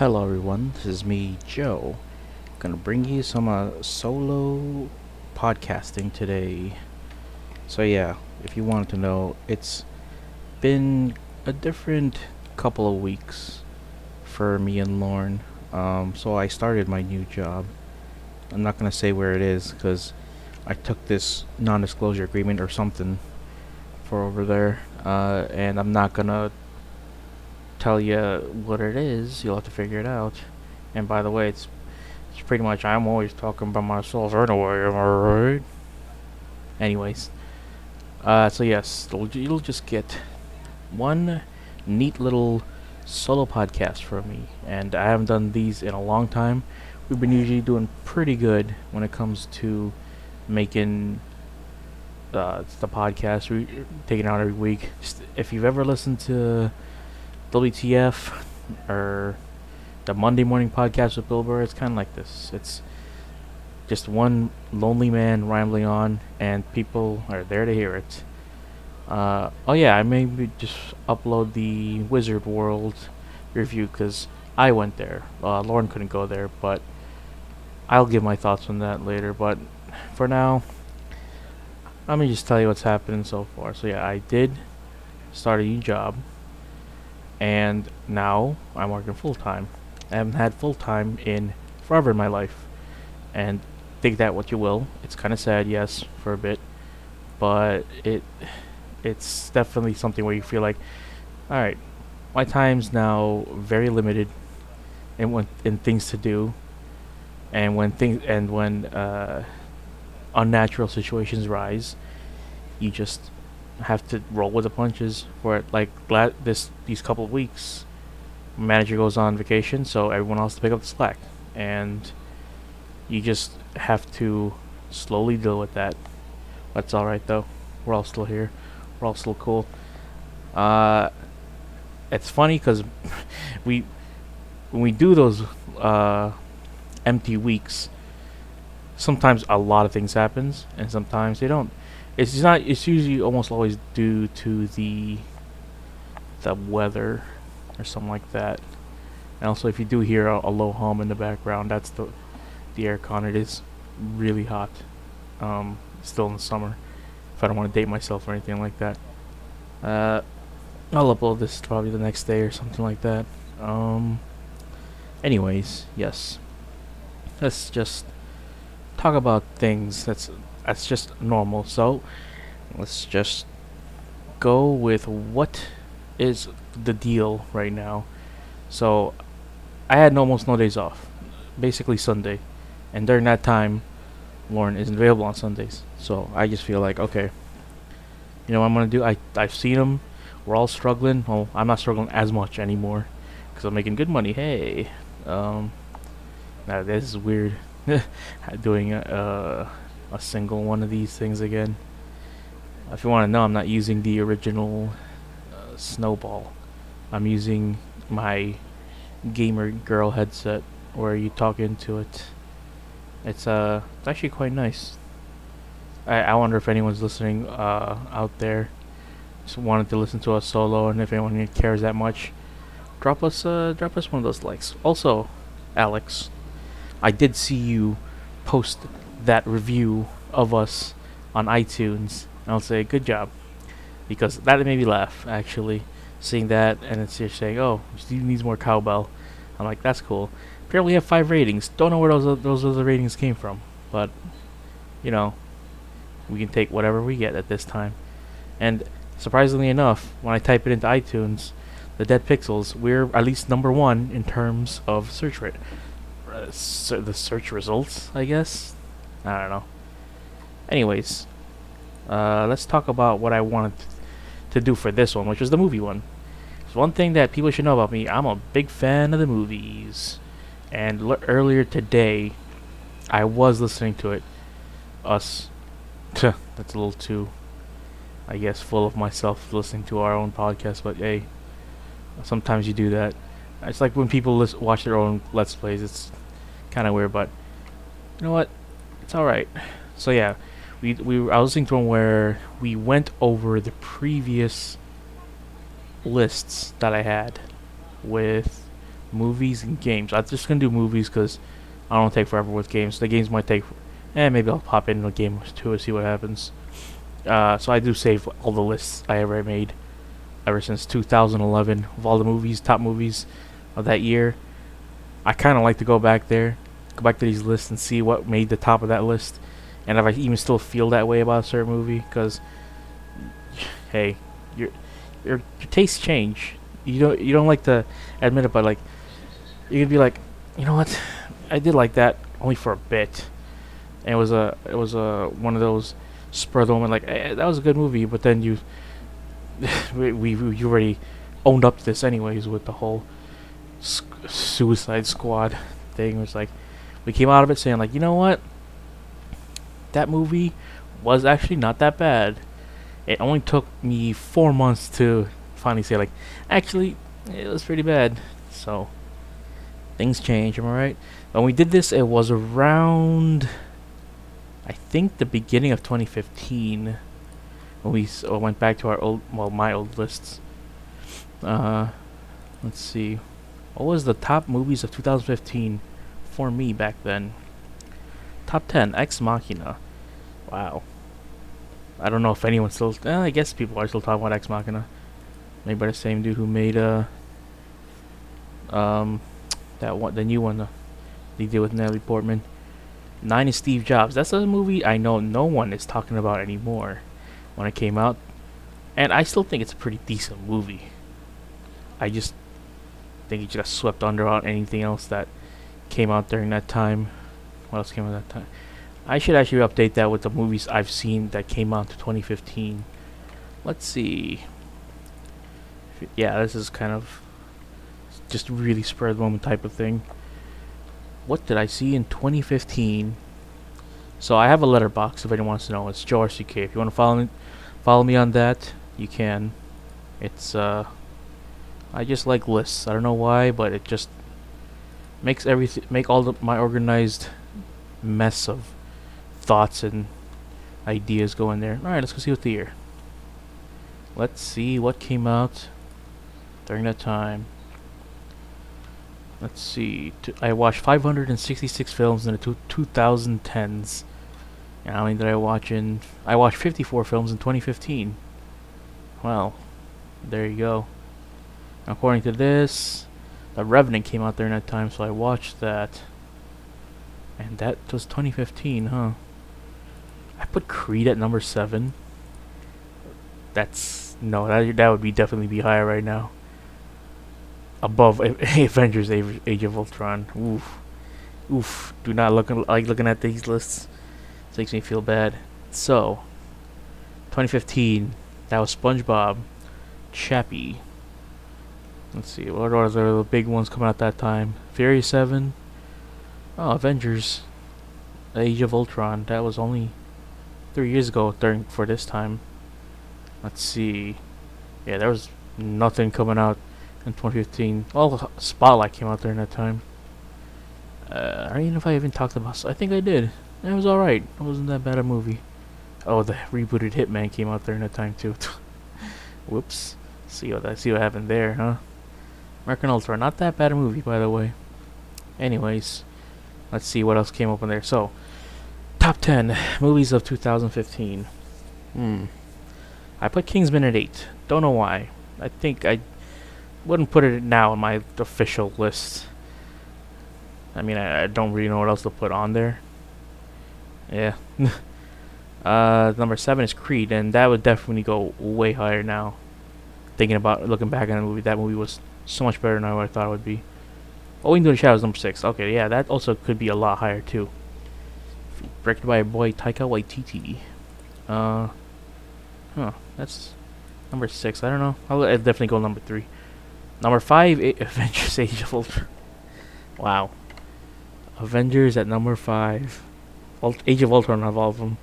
Hello everyone, this is me, Joe. I'm gonna bring you some solo podcasting today. So yeah, if you wanted to know, it's been a different couple of weeks for me and Lorne. So I started my new job. I'm not gonna say where it is because I took this non-disclosure agreement or something for over there, and I'm not gonna tell you what it is. You'll have to figure it out. And by the way, it's pretty much I'm always talking by myself anyway, am I right? Anyways, so yes, you'll just get one neat little solo podcast from me, and I haven't done these in a long time. We've been usually doing pretty good when it comes to making the podcast. We're taking it out every week. Just, if you've ever listened to WTF or the Monday Morning Podcast with Bill Burr, it's kind of like this. It's just one lonely man rambling on, and people are there to hear it. Oh yeah, I maybe just upload the Wizard World review because I went there. Lauren couldn't go there, but I'll give my thoughts on that later. But for now, let me just tell you what's happening so far. So yeah, I did start a new job. And now I'm working full-time. I haven't had full-time in forever in my life. And think that what you will. It's kind of sad, yes, for a bit. But it's definitely something where you feel like, alright, my time's now very limited in things to do. And when unnatural situations rise, you just have to roll with the punches for it. Like these couple of weeks, manager goes on vacation, so everyone else to pick up the slack, and you just have to slowly deal with that. That's all right though. We're all still here. We're all still cool. It's funny because when we do those empty weeks, sometimes a lot of things happens, and sometimes they don't. It's usually almost always due to the weather or something like that. And also, if you do hear a low hum in the background, that's the air con. It is really hot. Still in the summer. If I don't want to date myself or anything like that. I'll upload this probably the next day or something like that. Anyways, yes. Let's just talk about things that's just normal. So let's just go with what is the deal right now. So I had almost no days off, basically Sunday, and during that time Lauren isn't available on Sundays, so I just feel like, okay, you know what I'm gonna do? I've seen him. We're all struggling. Well, I'm not struggling as much anymore because I'm making good money. Hey, now this is weird doing a single one of these things again. If you want to know, I'm not using the original Snowball. I'm using my gamer girl headset where you talk into it. It's actually quite nice. I wonder if anyone's listening out there just wanted to listen to us solo, and if anyone cares that much, drop us one of those likes. Also, Alex, I did see you post that review of us on iTunes, and I'll say good job, because that made me laugh actually, seeing that. And it's just saying, oh, Steve needs more cowbell. I'm like, that's cool. Apparently we have 5 ratings. Don't know where those other ratings came from, but you know, we can take whatever we get at this time. And surprisingly enough, when I type it into iTunes, the Dead Pixels, we're at least number 1 in terms of search rate, so the search results, I guess, I don't know. Anyways, let's talk about what I wanted to do for this one, which was the movie one. It's one thing that people should know about me. I'm a big fan of the movies. And earlier today, I was listening to it. Us. That's a little too, I guess, full of myself listening to our own podcast. But hey, sometimes you do that. It's like when people watch their own Let's Plays. It's kind of weird, but you know what? It's alright. So yeah, I was listening to one where we went over the previous lists that I had with movies and games. I'm just going to do movies because I don't take forever with games. The games might take... maybe I'll pop into a game or two and see what happens. So I do save all the lists I ever made ever since 2011 of all the movies, top movies of that year. I kind of like to go back to these lists and see what made the top of that list, and if I even still feel that way about a certain movie, because, hey, your tastes change. You don't like to admit it, but like you could be like, you know what, I did like that only for a bit, and it was a one of those spur of the moment, like, hey, that was a good movie, but then you you already owned up to this anyways with the whole Suicide Squad thing. It was like we came out of it saying, like, you know what, that movie was actually not that bad. It only took me 4 months to finally say, like, actually it was pretty bad. So things change, am I right? When we did this, it was around, I think, the beginning of 2015 when we went back to my old lists. Let's see, what was the top movies of 2015 for me back then? Top 10, Ex Machina. Wow. I don't know if anyone's still... I guess people are still talking about Ex Machina. Made by the same dude who made that one, the new one they did with Natalie Portman. 9 is Steve Jobs. That's a movie I know no one is talking about anymore when it came out. And I still think it's a pretty decent movie. I just think it just swept under on anything else that came out during that time. What else came out that time? I should actually update that with the movies I've seen that came out to 2015. Let's see. Yeah, this is kind of just really spur of the moment type of thing. What did I see in 2015? So I have a Letterbox if anyone wants to know. It's Joe R C K. If you want to follow me on that, you can. It's I just like lists. I don't know why, but it just makes my organized mess of thoughts and ideas go in there. All right, let's go see what the year. Let's see what came out during that time. Let's see. I watched 566 films in the 2010s. And how many did I watch in? I watched 54 films in 2015. Wow, there you go. According to this, The Revenant came out during that time, so I watched that. And that was 2015, huh? I put Creed at number 7. That would be definitely be higher right now. Above Avengers: Age of Ultron. Oof. Do not like looking at these lists. It makes me feel bad. So, 2015. That was SpongeBob, Chappie. Let's see, what are the big ones coming out that time? Fury 7. Oh, Avengers: Age of Ultron. That was only 3 years ago for this time. Let's see. Yeah, there was nothing coming out in 2015. Well, Spotlight came out during that time. I don't even know if I even talked about... I think I did. It was alright. It wasn't that bad a movie. Oh, the rebooted Hitman came out during that time too. Whoops. See what happened there, huh? American Ultra. Not that bad a movie, by the way. Anyways, let's see what else came up in there. So, top 10 movies of 2015. I put Kingsman at 8. Don't know why. I think I wouldn't put it now in my official list. I mean, I don't really know what else to put on there. Yeah. Number 7 is Creed, and that would definitely go way higher now. Thinking about looking back on the movie, that movie was so much better than I thought it would be. Oh, Into the Shadows, number 6. Okay, yeah, that also could be a lot higher too. Directed by a boy, Taika Waititi. That's number 6. I don't know. I'll definitely go number 3. Number 5, Avengers: Age of Ultron. Wow, Avengers at number 5. Age of Ultron of all of them.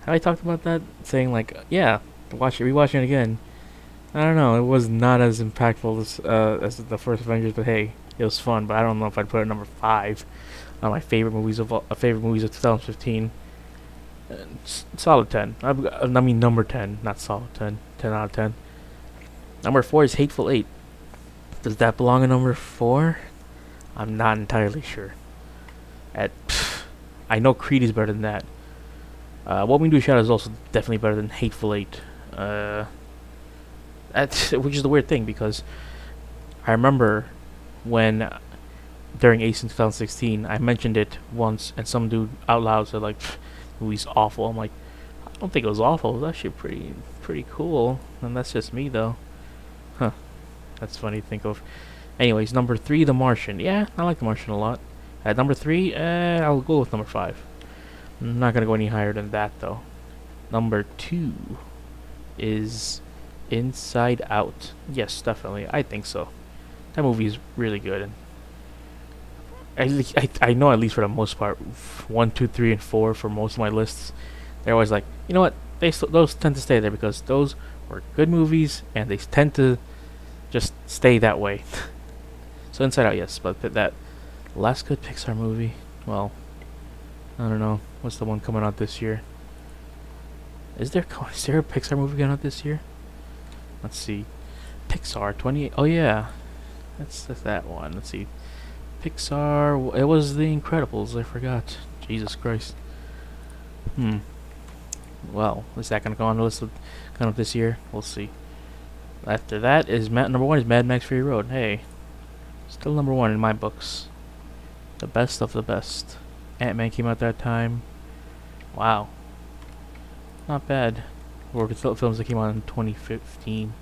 Have I talked about that? Saying like, yeah, rewatching it again. I don't know, it was not as impactful as the first Avengers, but hey, it was fun. But I don't know if I'd put it number 5 on my favorite movies of 2015. Solid 10. I mean number 10, not solid 10. 10 out of 10. Number 4 is Hateful Eight. Does that belong in number 4? I'm not entirely sure. I know Creed is better than that. What We Do Shadow is also definitely better than Hateful Eight. Which is the weird thing, because I remember when during Ace in 2016, I mentioned it once, and some dude out loud said, like, the movie's awful. I'm like, I don't think it was awful. It was actually pretty cool. And that's just me, though. Huh. That's funny to think of. Anyways, number 3, The Martian. Yeah, I like The Martian a lot. At number 3, I'll go with number 5. I'm not going to go any higher than that, though. Number 2 is Inside Out. Yes, definitely. I think so. That movie is really good. And I know, at least for the most part, 1, 2, 3, and 4 for most of my lists, they're always like, you know what? Those tend to stay there because those were good movies, and they tend to just stay that way. So Inside Out, yes. But that last good Pixar movie, well, I don't know. What's the one coming out this year? Is there a Pixar movie coming out this year? Let's see. Pixar 28. Oh, yeah. That's that one. Let's see. Pixar. It was The Incredibles. I forgot. Jesus Christ. Well, is that going to go on the list of coming up this year? We'll see. After that is number 1 is Mad Max Fury Road. Hey. Still number 1 in my books. The best of the best. Ant-Man came out that time. Wow. Not bad. Or films that came out in 2015.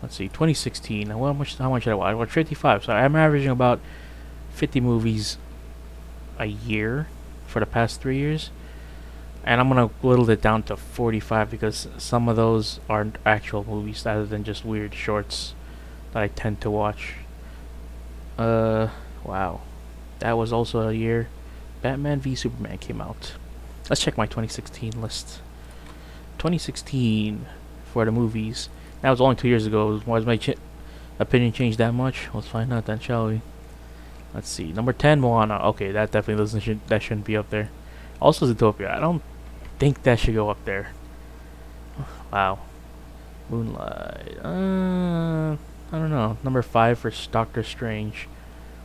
Let's see, 2016. How much did I watch? I watched 55. So I'm averaging about 50 movies a year for the past 3 years. And I'm going to whittle it down to 45 because some of those aren't actual movies other than just weird shorts that I tend to watch. Wow. That was also a year Batman v Superman came out. Let's check my 2016 list. 2016 for the movies. That was only 2 years ago. Why does my opinion change that much? Let's find out then, shall we? Let's see. Number 10, Moana. Okay, that definitely that shouldn't be up there. Also, Zootopia. I don't think that should go up there. Wow. Moonlight. I don't know. Number 5 for Doctor Strange.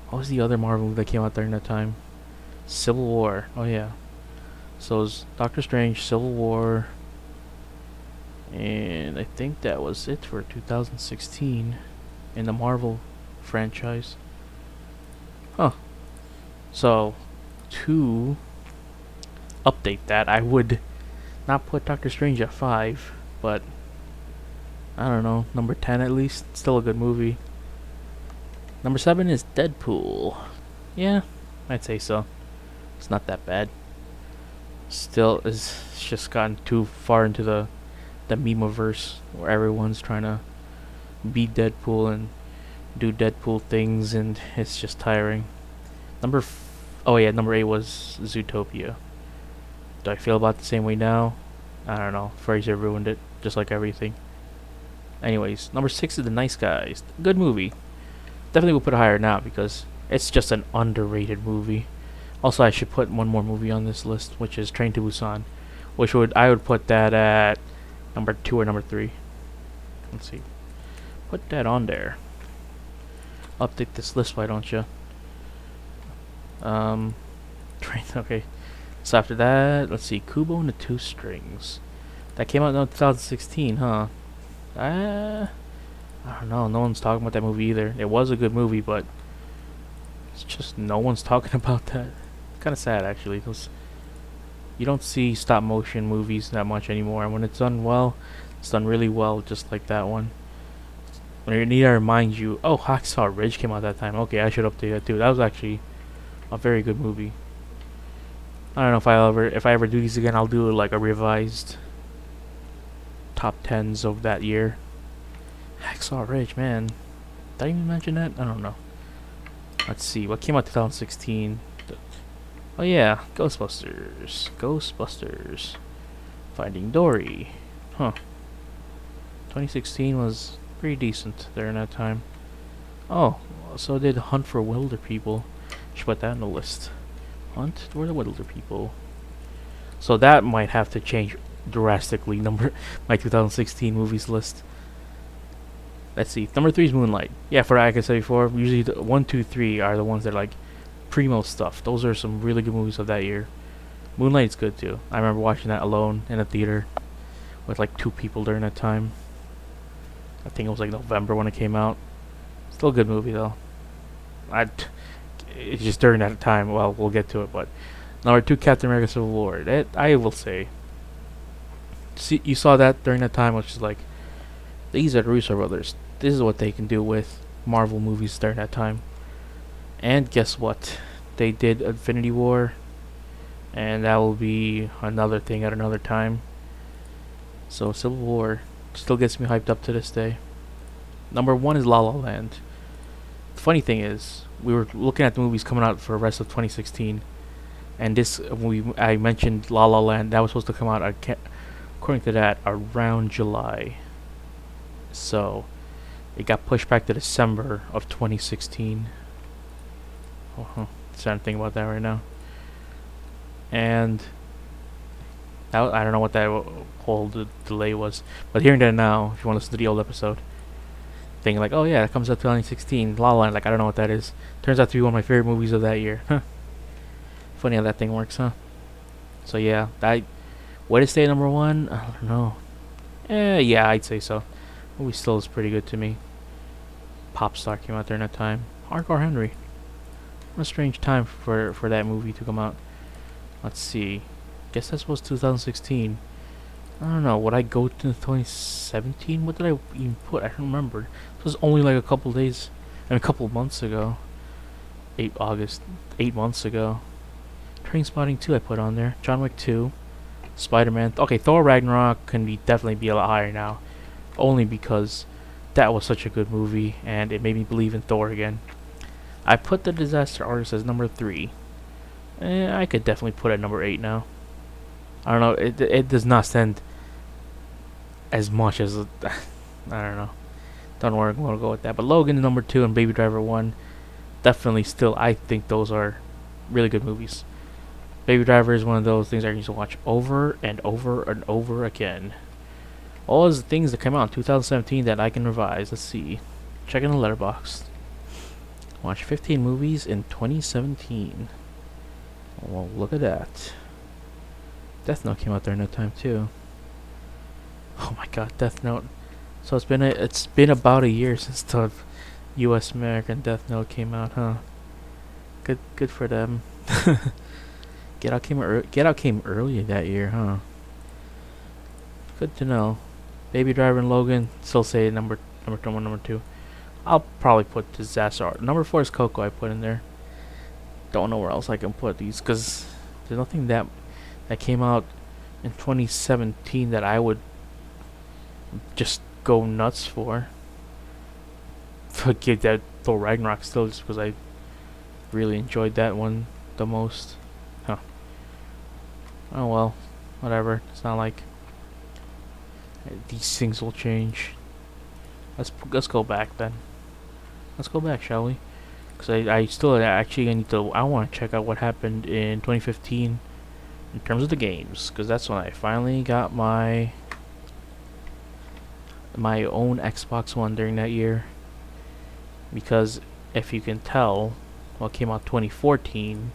What was the other Marvel movie that came out during that time? Civil War. Oh, yeah. So it was Doctor Strange, Civil War. And I think that was it for 2016 in the Marvel franchise. Huh. So, to update that, I would not put Doctor Strange at 5, but I don't know, number 10 at least. It's still a good movie. Number 7 is Deadpool. Yeah, I'd say so. It's not that bad. Still, it's just gotten too far into the meme-averse where everyone's trying to be Deadpool and do Deadpool things, and it's just tiring. Number 8 was Zootopia. Do I feel about the same way now? I don't know. Fraser ruined it, just like everything. Anyways, number 6 is The Nice Guys. Good movie. Definitely will put it higher now because it's just an underrated movie. Also, I should put one more movie on this list, which is Train to Busan, which I would put that at number 2 or number 3. Let's see. Put that on there. Update this list, why don't you? Okay. So after that, let's see. Kubo and the Two Strings. That came out in 2016, huh? I don't know. No one's talking about that movie either. It was a good movie, but it's just no one's talking about that. It's kind of sad, actually, because you don't see stop motion movies that much anymore, and when it's done well, it's done really well, just like that one. I need to remind you, Hacksaw Ridge came out that time. Okay, I should update that too. That was actually a very good movie. I don't know if I ever do these again, I'll do like a revised top 10s of that year. Hacksaw Ridge, man. Did I even mention that? I don't know. Let's see, what came out 2016? Oh yeah, Ghostbusters. Finding Dory. Huh. 2016 was pretty decent there in that time. Oh, so did Hunt for Wilderpeople. Should put that on the list. Hunt for the Wilderpeople. So that might have to change drastically. My 2016 movies list. Let's see. Number 3 is Moonlight. Yeah, for like I said before, usually the 1, 2, 3 are the ones that are like primo stuff. Those are some really good movies of that year. Moonlight's good too. I remember watching that alone in a theater with like 2 people during that time. I think it was like November when it came out. Still a good movie though. It's just during that time. Well, we'll get to it. But number 2, Captain America: Civil War. That I will say. See, you saw that during that time, which is like, these are the Russo brothers. This is what they can do with Marvel movies during that time. And guess what? They did Infinity War, and that will be another thing at another time. So Civil War still gets me hyped up to this day. Number 1 is La La Land. The funny thing is, we were looking at the movies coming out for the rest of 2016, and this I mentioned La La Land. That was supposed to come out, according to that, around July. So it got pushed back to December of 2016. So I'm thinking about that right now. And that, I don't know what that whole delay was, but hearing that now, if you want to listen to the old episode, thinking like, oh yeah, that comes out 2016, La La Land, like I don't know what that is. Turns out to be one of my favorite movies of that year. Funny how that thing works, huh? So yeah, where to stay number 1? I don't know. Yeah, I'd say so. Movie still is pretty good to me. Popstar came out during that time. Hardcore Henry. What a strange time for that movie to come out. Let's see. Guess that was 2016. I don't know. Would I go to 2017? What did I even put? I don't remember. This was only like a couple days and a couple months ago. 8 months ago. Trainspotting 2 I put on there. John Wick 2. Spider-Man. Okay, Thor Ragnarok can definitely be a lot higher now. Only because that was such a good movie and it made me believe in Thor again. I put The Disaster Artist as number 3. I could definitely put it at number 8 now. I don't know. It does not stand as much as I don't know. Don't worry, I'm gonna go with that. But Logan is number 2 and Baby Driver 1, definitely still. I think those are really good movies. Baby Driver is one of those things I can just watch over and over and over again. All those things that came out in 2017 that I can revise. Let's see. Check in the Letterbox. Watch 15 movies in 2017. Well, look at that. Death Note came out during that time too. Oh my God, Death Note. So it's been about a year since the U.S. American Death Note came out, huh? Good for them. Get Out came earlier that year, huh? Good to know. Baby Driver and Logan still say number 2. I'll probably put Disaster Art. Number 4 is Coco. I put in there. Don't know where else I can put these because there's nothing that came out in 2017 that I would just go nuts for. Forget that Thor Ragnarok still, just because I really enjoyed that one the most. Huh. Oh well, whatever. It's not like these things will change. Let's go back then. Let's go back, shall we? Because I still actually need to. I want to check out what happened in 2015 in terms of the games, because that's when I finally got my own Xbox One during that year. Because if you can tell, well, it came out 2014.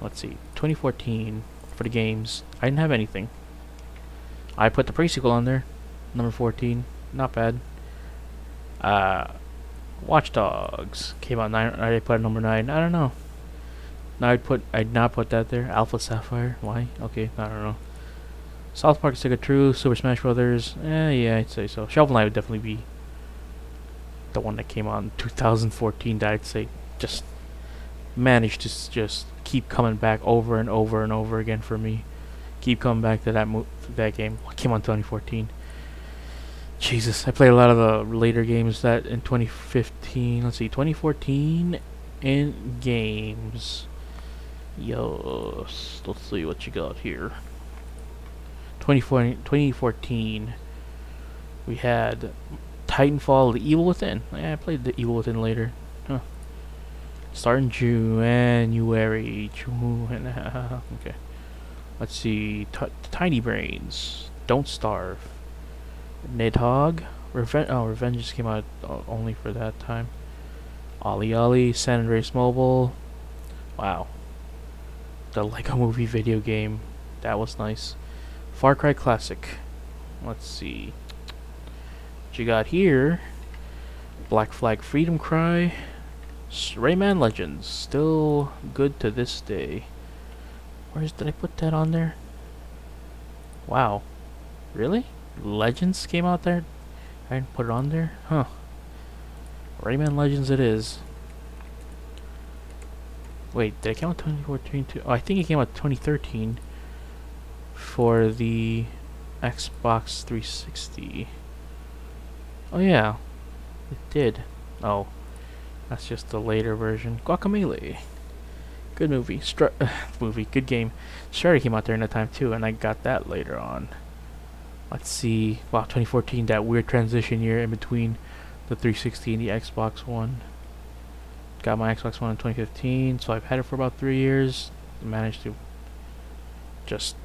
Let's see, 2014 for the games. I didn't have anything. I put the pre-sequel on there, number 14. Not bad. Watch Dogs came out 9. I put it number 9. I don't know. Now I'd not put that there. Alpha Sapphire. Why? Okay, I don't know. South Park: Stick of Truth, Super Smash Brothers. Yeah, I'd say so. Shovel Knight would definitely be the one that came out in 2014. That I'd say just managed to just keep coming back over and over and over again for me. Keep coming back to that game. What came out in 2014? Jesus, I played a lot of the later games that in 2015. Let's see, 2014 in games. Yo, let's see what you got here. 2014, we had Titanfall, The Evil Within. Yeah, I played The Evil Within later. Huh. Starting January. Okay. Let's see, Tiny Brains, Don't Starve. Nidhogg, Revenge just came out only for that time. Ollie Ollie, San Andreas Mobile. Wow. The Lego Movie video game. That was nice. Far Cry Classic. Let's see. What you got here? Black Flag Freedom Cry. Rayman Legends. Still good to this day. Did I put that on there? Wow. Really? Legends came out there? I didn't put it on there? Huh. Rayman Legends it is. Wait, did it come out 2014 too? Oh, I think it came out 2013 for the Xbox 360. Oh yeah, it did. Oh, that's just the later version. Guacamelee. Good movie. Good game. Strider came out during that time too, and I got that later on. Let's see. Wow, 2014, that weird transition year in between the 360 and the Xbox One. Got my Xbox One in 2015, so I've had it for about 3 years. Managed to just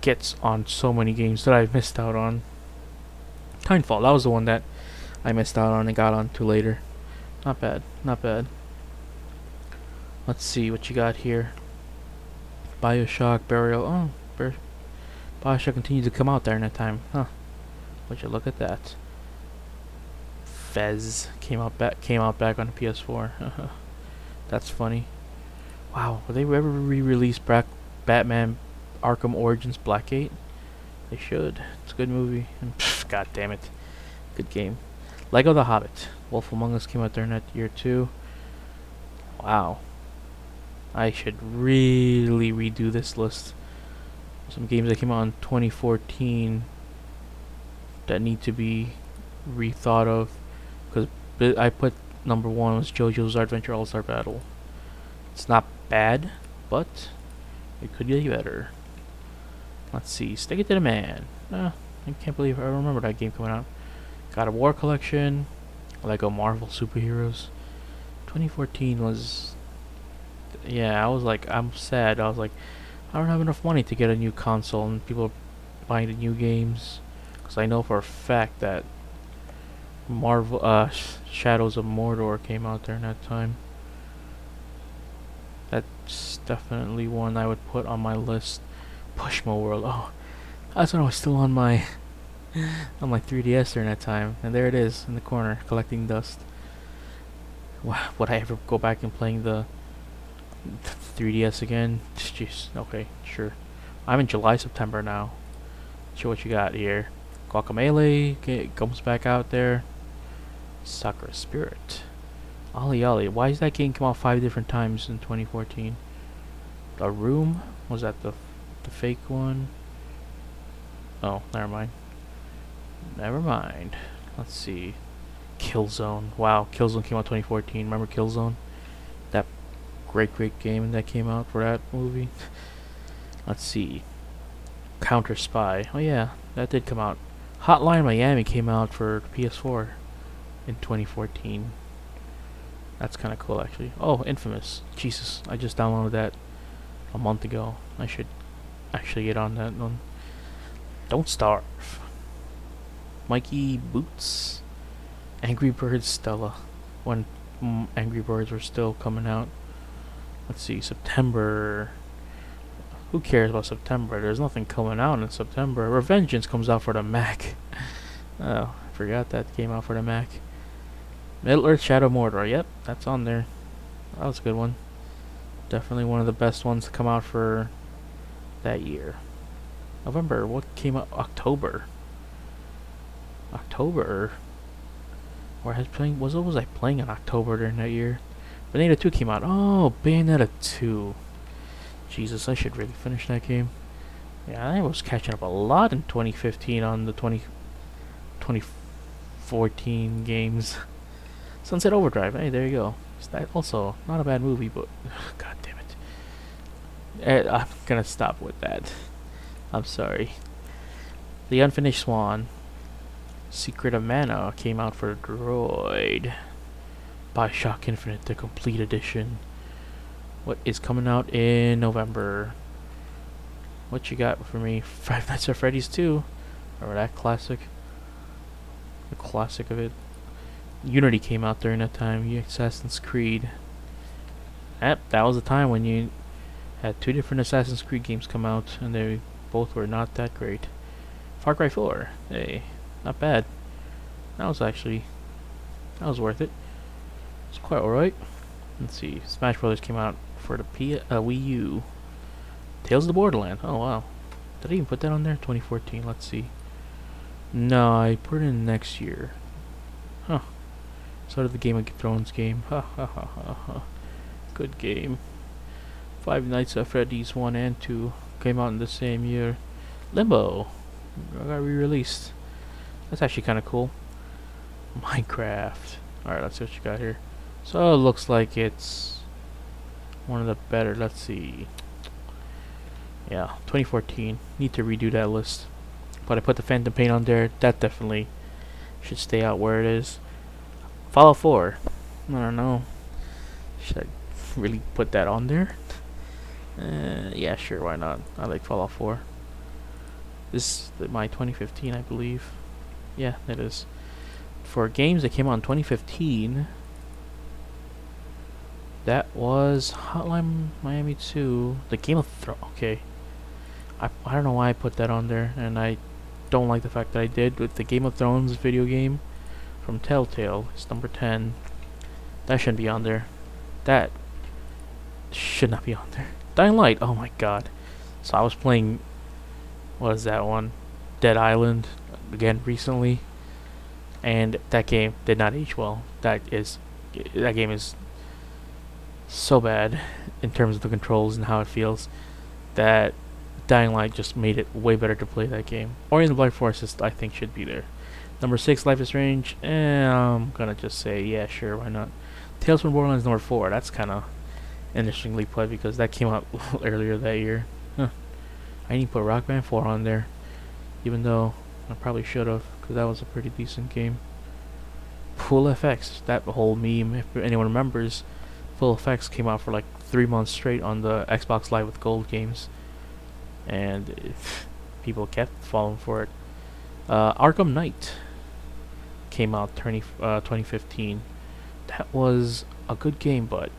get on so many games that I've missed out on. Timefall, that was the one that I missed out on and got on to later. Not bad, not bad. Let's see what you got here. BioShock, Burial. Oh, BioShock continued to come out during that time. Huh. Would you look at that? Fez came out back on the PS4. Uh-huh. That's funny. Wow, will they ever re-release Batman Arkham Origins Blackgate? They should. It's a good movie. And God damn it. Good game. Lego The Hobbit. Wolf Among Us came out during that year too. Wow. I should really redo this list. Some games that came out in 2014 that need to be rethought of, because I put number one was JoJo's Adventure All-Star Battle. It's not bad, but it could be better. Let's see. Stick It to the Man. I can't believe I remember that game coming out. God of War Collection. Lego Marvel Superheroes. 2014 was... Yeah, I was like, I'm sad. I was like, I don't have enough money to get a new console, and people are buying the new games. Because I know for a fact that Marvel, Shadows of Mordor came out during that time. That's definitely one I would put on my list. Pushmo World. Oh, that's when I was still on my 3DS during that time, and there it is in the corner collecting dust. Wow, would I ever go back and playing the 3DS again? Jeez, okay, sure. I'm in September now. Show what you got here. Guacamelee comes back out there. Sakura Spirit. Ollie Ollie. Why is that game come out 5 different times in 2014? The Room? Was that the fake one? Oh, never mind. Let's see. Killzone. Wow, Killzone came out 2014. Remember Killzone? Great game that came out for that movie. Let's see. Counter Spy. Oh yeah, that did come out. Hotline Miami came out for PS4 in 2014. That's kind of cool actually. Oh, Infamous. Jesus, I just downloaded that a month ago. I should actually get on that one. Don't Starve. Mikey Boots. Angry Birds Stella. When Angry Birds were still coming out. Let's see, September. Who cares about September? There's nothing coming out in September. Revengeance comes out for the Mac. Oh, I forgot that came out for the Mac. Middle-Earth Shadow of Mordor. Yep, that's on there. That was a good one. Definitely one of the best ones to come out for that year. November. What came out? October. What was I playing in October during that year? Bayonetta 2 came out. Oh, Bayonetta 2. Jesus, I should really finish that game. Yeah, I was catching up a lot in 2015 on the 2014 games. Sunset Overdrive. Hey, there you go. That also, not a bad movie, but... God damn it. I'm gonna stop with that. I'm sorry. The Unfinished Swan. Secret of Mana came out for Droid. BioShock Infinite, the complete edition. What is coming out in November? What you got for me? Five Nights at Freddy's 2. Remember that classic? the classic of it. Unity came out during that time. Assassin's Creed. That was the time when you had two different Assassin's Creed games come out, and they both were not that great. Far Cry 4, hey, not bad. That was worth it. It's quite alright. Let's see, Smash Brothers came out for the Wii U. Tales of the Borderland, oh wow. Did I even put that on there? 2014, let's see. No, I put it in next year. Huh. So did the Game of Thrones game. Ha ha ha ha ha. Good game. Five Nights at Freddy's 1 and 2 came out in the same year. Limbo got re-released. That's actually kind of cool. Minecraft. Alright, let's see what you got here. So it looks like it's one of the better. Let's see. Yeah, 2014. Need to redo that list. But I put the Phantom Pain on there. That definitely should stay out where it is. Fallout 4. I don't know. Should I really put that on there? Yeah, sure, why not? I like Fallout 4. This is my 2015, I believe. Yeah, it is. For games that came out in 2015, that was Hotline Miami 2, the Game of Thrones. Okay, I don't know why I put that on there, and I don't like the fact that I did with the Game of Thrones video game from Telltale. It's number 10. That shouldn't be on there. That should not be on there. Dying Light. Oh my god. So I was playing, what is that one? Dead Island again recently. And that game did not age well. That game is so bad in terms of the controls and how it feels that Dying Light just made it way better to play that game. Ori and the Blind Forest, I think, should be there. Number 6, Life is Strange. I'm gonna just say, yeah, sure, why not? Tales from Borderlands number 4. That's kind of interestingly played because that came out earlier that year. Huh. I need to put Rock Band 4 on there, even though I probably should have, because that was a pretty decent game. Pool FX, that whole meme, if anyone remembers, Pool FX came out for like 3 months straight on the Xbox Live with Gold games, and people kept falling for it. Arkham Knight came out 2015. That was a good game, but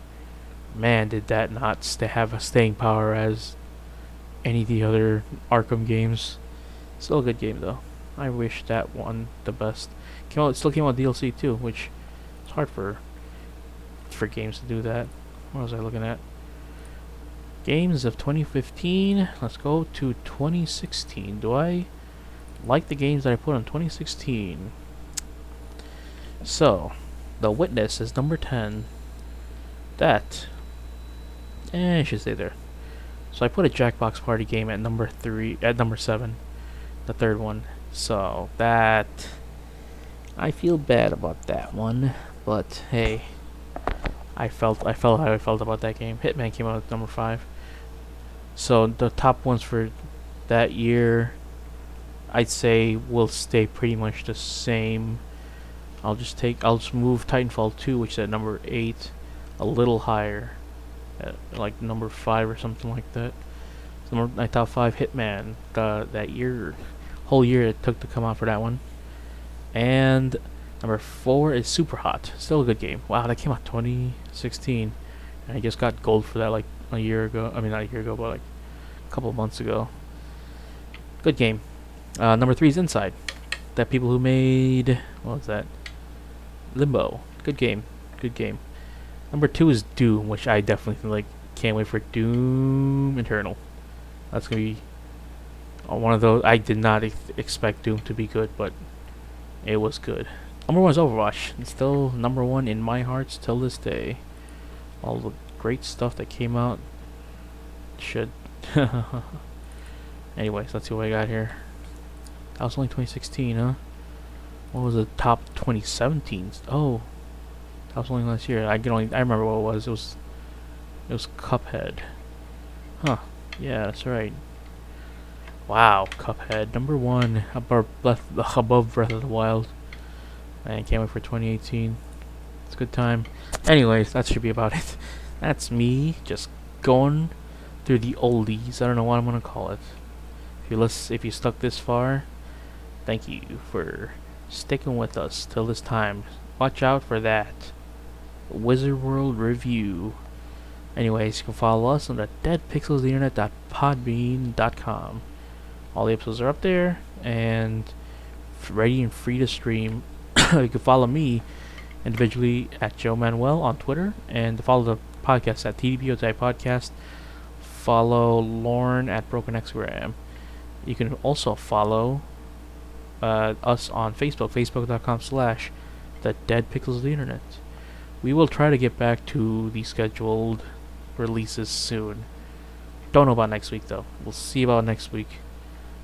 man, did that not have a staying power as any of the other Arkham games. Still a good game though. I wish that won the best. It still came out DLC too, which it's hard for games to do that. What was I looking at? Games of 2015. Let's go to 2016. Do I like the games that I put on 2016? So, The Witness is number 10. That I should stay there. So I put a Jackbox Party game at number 7. The third one. So that, I feel bad about that one, but hey, I felt how I felt about that game. Hitman came out at number 5. So the top ones for that year, I'd say, will stay pretty much the same. I'll just move Titanfall 2, which is at number 8, a little higher, at like number 5 or something like that. So my top 5, Hitman, that year, whole year it took to come out for that one. And number 4 is Super Hot. Still a good game. Wow, that came out 2016. And I just got gold for that like a year ago. I mean, not a year ago, but like a couple of months ago. Good game. Number 3 is Inside. That people who made, what was that? Limbo. Good game. Number 2 is Doom, which I definitely feel like can't wait for Doom Eternal. That's gonna be one of those. I did not expect Doom to be good, but it was good. Number 1 is Overwatch. It's still number 1 in my hearts till this day. All the great stuff that came out should. Anyways, let's see what I got here. That was only 2016, huh? What was the top 2017? Oh, that was only last year. I remember what it was. It was Cuphead. Huh? Yeah, that's right. Wow, Cuphead, number 1, above Breath of the Wild. I can't wait for 2018. It's a good time. Anyways, that should be about it. That's me just going through the oldies. I don't know what I'm gonna call it. If you stuck this far, thank you for sticking with us till this time. Watch out for that Wizard World review. Anyways, you can follow us on the deadpixelsinternet.podbean.com. All the episodes are up there and ready and free to stream. You can follow me individually at Joe Manuel on Twitter, and follow the podcast at TDPOTI Podcast. Follow Lorne at Broken Xgram. You can also follow us on Facebook, facebook.com/The Dead Pixels of the Internet. We will try to get back to the scheduled releases soon. Don't know about next week though. We'll see about next week,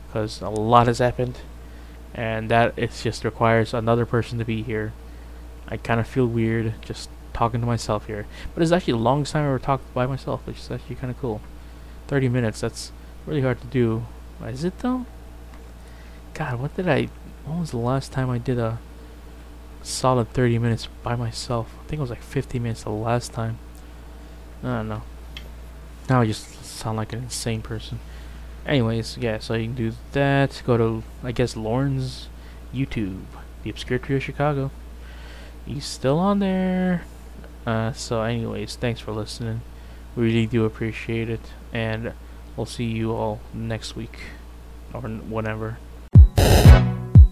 because a lot has happened, and that it just requires another person to be here. I kind of feel weird just talking to myself here, but it's actually the longest time I ever talked by myself, which is actually kind of cool. 30 minutes, that's really hard to do. Is it though? God, when was the last time I did a solid 30 minutes by myself? I think it was like 50 minutes the last time. I don't know. Now I just sound like an insane person. Anyways, yeah, so you can do that. Go to, I guess, Lauren's YouTube, The Obscure Trio Chicago. He's still on there. So anyways, thanks for listening. We really do appreciate it. And we'll see you all next week or whenever.